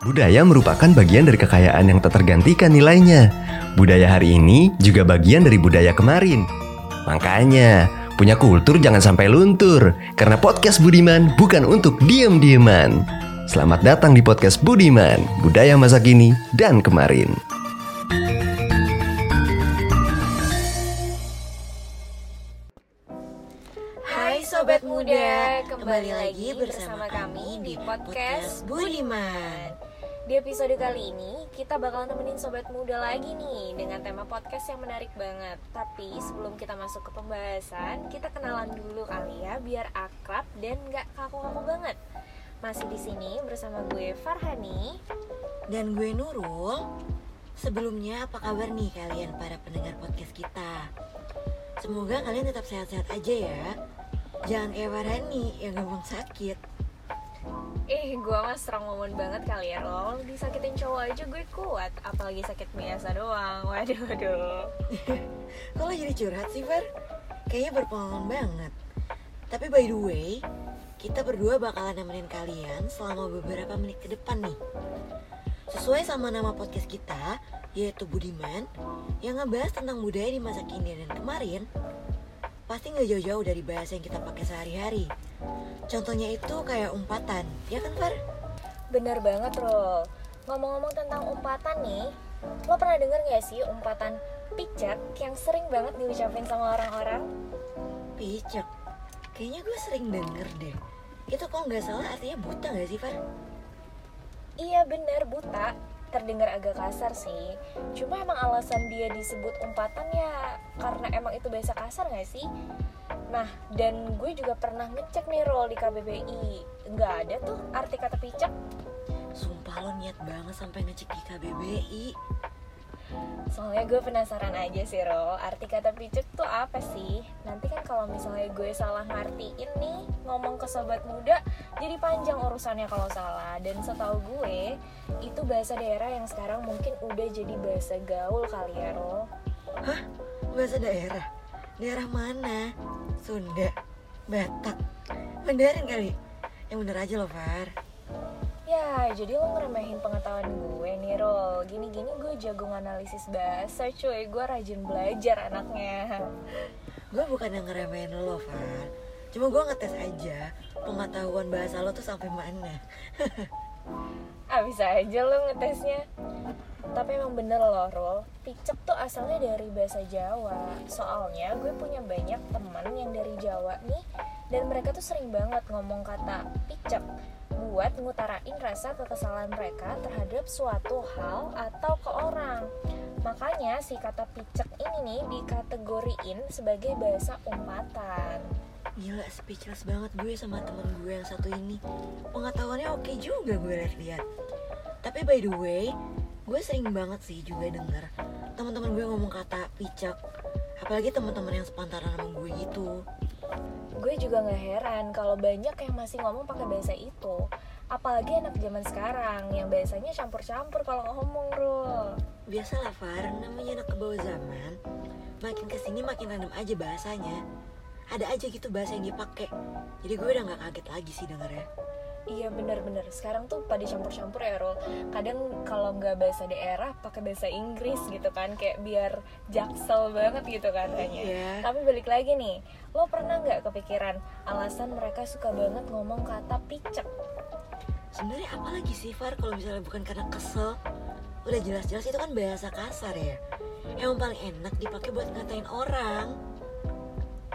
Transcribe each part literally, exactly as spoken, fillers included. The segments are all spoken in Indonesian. Budaya merupakan bagian dari kekayaan yang tak tergantikan nilainya. Budaya hari ini juga bagian dari budaya kemarin. Makanya, punya kultur jangan sampai luntur, karena podcast Budiman bukan untuk diem-dieman. Selamat datang di podcast Budiman, budaya masa kini dan kemarin. Hai Sobat Muda, kembali lagi bersama kami di podcast Budiman. Di episode kali ini, kita bakal nemenin Sobat Muda lagi nih dengan tema podcast yang menarik banget. Tapi sebelum kita masuk ke pembahasan, kita kenalan dulu kali ya, biar akrab dan gak kaku-kaku banget. Masih di sini bersama gue Farhani dan gue Nurul. Sebelumnya, apa kabar nih kalian para pendengar podcast kita? Semoga kalian tetap sehat-sehat aja ya. Jangan kayak Farhani yang gampang sakit. Eh, gue mah strong woman banget kali ya, lo disakitin cowok aja gue kuat, apalagi sakit biasa doang. Waduh, waduh. Kalau jadi curhat sih, Far, kayaknya berpengalaman banget. Tapi by the way, kita berdua bakalan nemenin kalian selama beberapa menit ke depan nih. Sesuai sama nama podcast kita, yaitu Budiman, yang ngebahas tentang budaya di masa kini dan kemarin. Pasti gak jauh-jauh dari bahasa yang kita pakai sehari-hari. Contohnya itu kayak umpatan, ya kan Far? Bener banget, Rol. Ngomong-ngomong tentang umpatan nih, lo pernah denger gak sih umpatan picek yang sering banget diucapin sama orang-orang? Picek? Kayaknya gue sering denger deh. Itu kalau gak salah artinya buta gak sih, Far? Iya bener, buta. Terdengar agak kasar sih, cuma emang alasan dia disebut umpatan ya karena emang itu bahasa kasar gak sih? Nah, dan gue juga pernah ngecek nih Rol di K B B I, gak ada tuh arti kata picek. Sumpah lo niat banget sampai ngecek di K B B I. Soalnya gue penasaran aja sih Rol, arti kata picek tuh apa sih? Nanti kan kalau misalnya gue salah ngertiin nih, ngomong ke Sobat Muda jadi panjang urusannya kalau salah. Dan setahu gue itu bahasa daerah yang sekarang mungkin udah jadi bahasa gaul kali ya, Rol. Hah? Bahasa daerah? Daerah mana? Sunda? Batak? Mandarin kali? Yang bener aja lo, Far. Ya, jadi lo ngeremehin pengetahuan gue nih, Rol. Gini-gini gue jago analisis bahasa, cuy. Gue rajin belajar anaknya. Gue bukan yang ngeremehin lo, Far. Cuma gue ngetes aja pengetahuan bahasa lo tuh sampai mana. Ah, bisa aja lo ngetesnya. Tapi emang bener loh, Rol, picek tuh asalnya dari bahasa Jawa. Soalnya gue punya banyak teman yang dari Jawa nih, dan mereka tuh sering banget ngomong kata picek buat ngutarain rasa kekesalan mereka terhadap suatu hal atau ke orang. Makanya si kata picek ini nih dikategoriin sebagai bahasa umpatan. Gila, speechless banget gue sama temen gue yang satu ini. Pengetahuannya oke juga gue lihat. Tapi by the way, gue sering banget sih juga denger teman-teman gue ngomong kata picek. Apalagi teman-teman yang sepantaran sama gue gitu. Gue juga gak heran kalau banyak yang masih ngomong pakai bahasa itu. Apalagi anak zaman sekarang yang bahasanya campur-campur kalau ngomong, Rul. Biasalah, Far, namanya anak kebawa zaman. Makin kesini makin random aja bahasanya. Ada aja gitu bahasa yang dipakai. Jadi gue udah gak kaget lagi sih dengernya. Iya benar-benar. Sekarang tuh pada campur-campur ya, Rol. Kadang kalau gak bahasa daerah pakai bahasa Inggris gitu kan, kayak biar jaksel banget gitu kan kayaknya. Yeah. Tapi balik lagi nih, lo pernah gak kepikiran alasan mereka suka banget ngomong kata picek? Sebenarnya apa lagi sih, Far, kalau misalnya bukan karena kesel? Udah jelas-jelas itu kan bahasa kasar ya. Emang paling enak dipakai buat ngatain orang.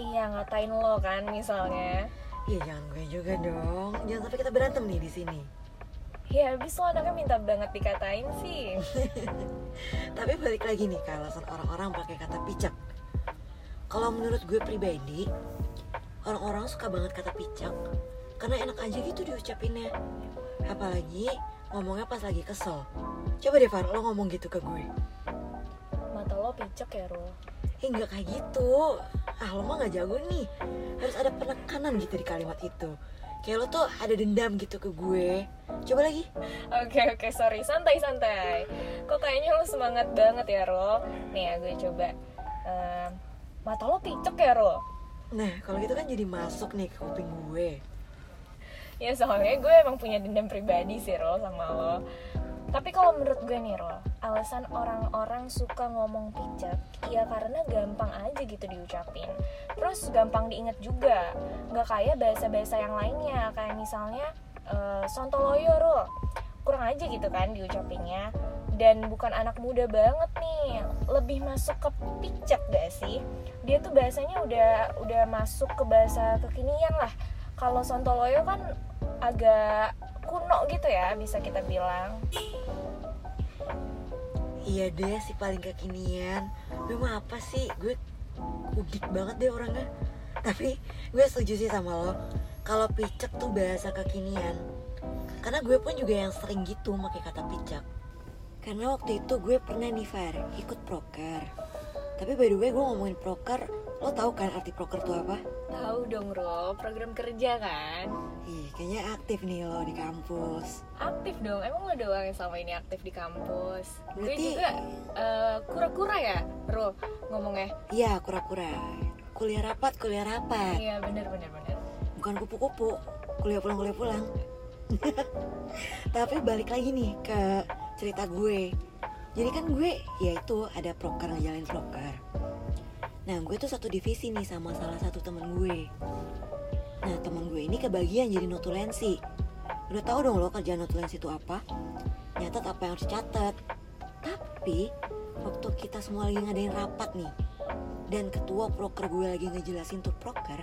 Iya, ngatain lo kan misalnya. Iya, jangan gue juga dong. Jangan sampai kita berantem nih di sini. Ya, abis lo anaknya minta banget dikatain sih. Tapi balik lagi nih ke alasan orang-orang pakai kata picek. Kalau menurut gue pribadi, orang-orang suka banget kata picek karena enak aja gitu diucapinnya. Apalagi ngomongnya pas lagi kesel. Coba deh, Far, lo ngomong gitu ke gue. Mata lo picek ya, Ro? Eh, gak kayak gitu. Ah, lo mah gak jago nih. Harus ada penekanan gitu di kalimat itu. Kayak lo tuh ada dendam gitu ke gue. Coba lagi. Oke, oke, sorry. Santai-santai. Kok kayaknya lo semangat banget ya, Ro? Nih ya, gue coba. um, Mata lo picek ya, Ro? Nah, kalau gitu kan jadi masuk nih ke kuping gue. Ya soalnya gue emang punya dendam pribadi sih Rol sama lo. Tapi kalau menurut gue nih Rol, alasan orang-orang suka ngomong pijat ya karena gampang aja gitu diucapin. Terus gampang diingat juga, gak kayak bahasa-bahasa yang lainnya. Kayak misalnya uh, sontoloyo Rol, kurang aja gitu kan diucapinnya. Dan bukan anak muda banget nih, lebih masuk ke pijat gak sih? Dia tuh bahasanya udah udah masuk ke bahasa kekinian lah. Kalau sontoloyo kan agak kuno gitu ya, bisa kita bilang. Iya deh, sih paling kekinian. Gue mah apa sih, gue udik banget deh orangnya. Tapi gue setuju sih sama lo, kalau picek tuh bahasa kekinian. Karena gue pun juga yang sering gitu pakai kata picek. Karena waktu itu gue pernah nih Far, ikut proker. Tapi by the way gue ngomongin proker, lo tau kan arti proker tuh apa? Tahu dong Ro, program kerja kan? Ih, kayaknya aktif nih lo di kampus. Aktif dong, emang lo doang yang selama ini aktif di kampus. Berarti... gue juga uh, kura-kura ya Ro ngomongnya? Iya, kura-kura. Kuliah rapat, kuliah rapat. Iya, benar benar benar. Bukan kupu-kupu, kuliah pulang-kuliah pulang. Tapi balik lagi nih ke cerita gue. Jadi kan gue, ya itu ada proker, ngejalanin proker. Nah gue tuh satu divisi nih sama salah satu temen gue. Nah temen gue ini kebagian jadi notulensi. Udah tau dong lo kerjaan notulensi itu apa? Nyatet apa yang harus dicatat. Tapi waktu kita semua lagi ngadain rapat nih, dan ketua proker gue lagi ngejelasin tuh proker,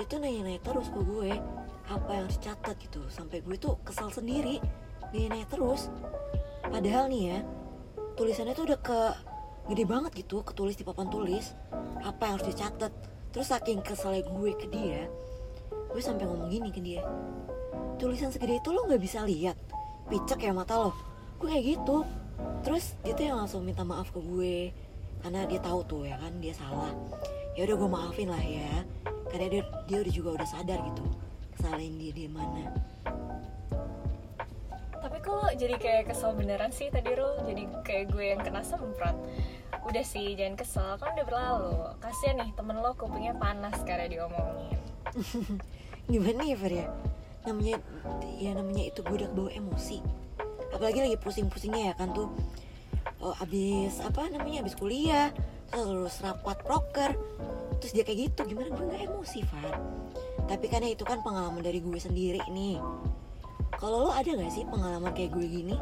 dia tuh nanya-nanya terus ke gue apa yang harus dicatat gitu. Sampai gue tuh kesal sendiri, nanya-nanya terus. Padahal nih ya, tulisannya tuh udah ke gede banget gitu, ketulis di papan tulis apa yang harus dicatat. Terus saking keselnya gue ke dia, gue sampai ngomong gini ke dia, tulisan segede itu lo nggak bisa lihat, picek ya mata lo. Gue kayak gitu. Terus dia tuh yang langsung minta maaf ke gue karena dia tahu tuh ya kan dia salah. Ya udah gue maafin lah ya, karena dia dia udah juga udah sadar gitu kesalahan dia di mana. Tapi kok jadi kayak kesel beneran sih tadi Rul, jadi kayak gue yang kena semprot. Udah sih, jangan kesel, kan udah berlalu. Kasian nih temen lo kupingnya panas karena diomongin. Gimana ya Fer ya, namanya, ya namanya itu budak bawa emosi. Apalagi lagi pusing-pusingnya ya kan tuh, oh, abis apa namanya, abis kuliah terus rapat proker, terus dia kayak gitu. Gimana gue gak emosi Far? Tapi karena itu kan pengalaman dari gue sendiri nih. Kalau lo ada gak sih pengalaman kayak gue gini?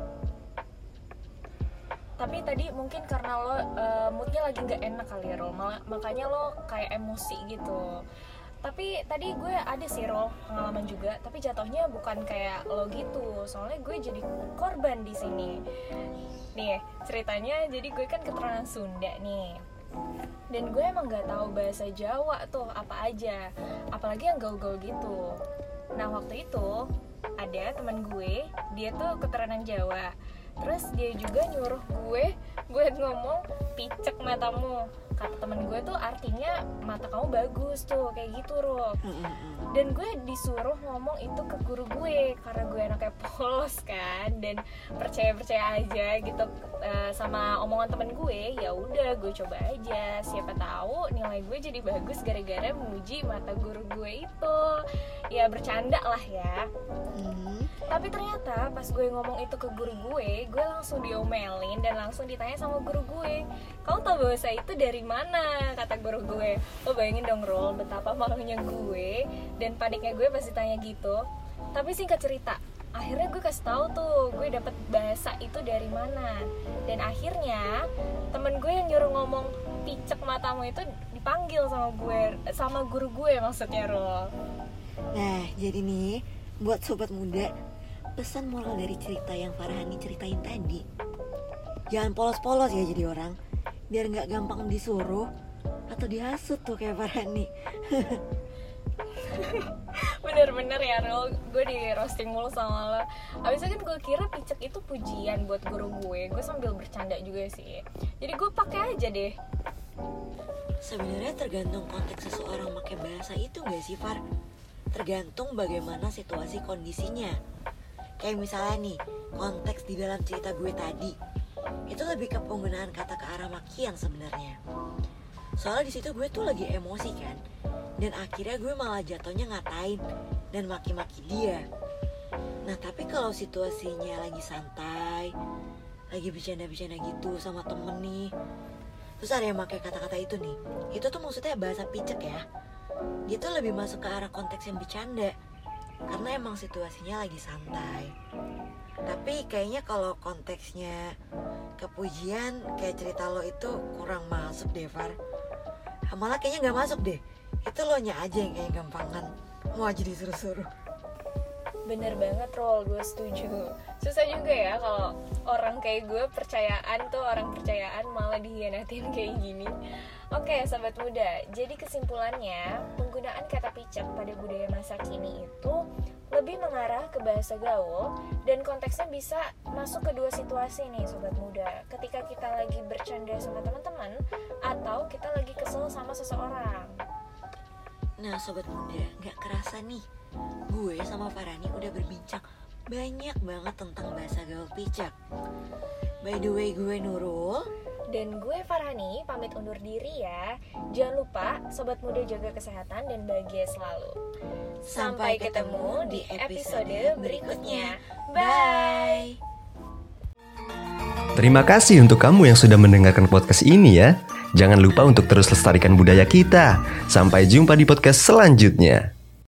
Tapi tadi mungkin karena lo uh, moodnya lagi gak enak kali ya Rol, Mal- makanya lo kayak emosi gitu. Tapi tadi gue ada sih Rol pengalaman juga, tapi jatuhnya bukan kayak lo gitu. Soalnya gue jadi korban di sini. Nih ceritanya, jadi gue kan keturunan Sunda nih, dan gue emang gak tahu bahasa Jawa tuh apa aja, apalagi yang gaul-gaul gitu. Nah waktu itu ada teman gue, dia tuh keturunan Jawa. Terus dia juga nyuruh gue gue ngomong picek matamu. Kata teman gue tuh artinya mata kamu bagus tuh, kayak gitu Rul. Dan gue disuruh ngomong itu ke guru gue, karena gue anaknya polos kan, dan percaya-percaya aja gitu uh, sama omongan teman gue. Ya udah gue coba aja, siapa tahu nilai gue jadi bagus gara-gara memuji mata guru gue itu. Ya bercanda lah ya. hmm. Tapi ternyata pas gue ngomong itu ke guru gue, gue langsung diomelin dan langsung ditanya sama guru gue, kamu tau bahasa itu dari mana? Kata guru gue. Lo bayangin dong Rol, betapa malunya gue dan paniknya gue pas ditanya gitu. Tapi singkat cerita, akhirnya gue kasih tahu tuh gue dapet bahasa itu dari mana. Dan akhirnya temen gue yang nyuruh ngomong picek matamu itu dipanggil sama gue, sama guru gue maksudnya Rol. Nah jadi nih, buat sobat muda, pesan moral dari cerita yang Farhani ceritain tadi, jangan polos-polos ya jadi orang, biar gak gampang disuruh atau dihasut tuh kayak Farhani. Bener-bener ya Rul, gue di roasting mulu sama lo. Abisnya kan gue kira picek itu pujian buat guru gue. Gue sambil bercanda juga sih, jadi gue pakai aja deh. Sebenarnya tergantung konteks seseorang pakai bahasa itu gak sih Far? Tergantung bagaimana situasi kondisinya. Kayak misalnya nih, konteks di dalam cerita gue tadi itu lebih ke penggunaan kata ke arah makian sebenarnya. Soalnya di situ gue tuh lagi emosi kan, dan akhirnya gue malah jatuhnya ngatain dan maki-maki dia. Nah tapi kalau situasinya lagi santai, lagi bercanda-bercanda gitu sama temen nih, terus ada yang pakai kata-kata itu nih, itu tuh maksudnya bahasa picek ya. Dia tuh lebih masuk ke arah konteks yang bercanda, karena emang situasinya lagi santai. Tapi kayaknya kalau konteksnya kepujian kayak cerita lo itu kurang masuk deh, Far. Malah kayaknya gak masuk deh. Itu lo nya aja yang kayak gampangan mau aja disuruh-suruh. Bener banget, Rol, gue setuju. Susah juga ya kalau orang kayak gue, percayaan tuh orang percayaan malah dihianatin kayak gini. Oke, sahabat muda, jadi kesimpulannya penggunaan kata picek pada budaya masa kini itu lebih mengarah ke bahasa gaul, dan konteksnya bisa masuk ke dua situasi nih sobat muda. Ketika kita lagi bercanda sama teman-teman, atau kita lagi kesel sama seseorang. Nah sobat muda, gak kerasa nih, gue sama Farani udah berbincang banyak banget tentang bahasa gaul picek. By the way, gue Nurul dan gue Farhani pamit undur diri ya. Jangan lupa sobat muda jaga kesehatan dan bahagia selalu. Sampai ketemu di episode berikutnya. Bye. Terima kasih untuk kamu yang sudah mendengarkan podcast ini ya. Jangan lupa untuk terus lestarikan budaya kita. Sampai jumpa di podcast selanjutnya.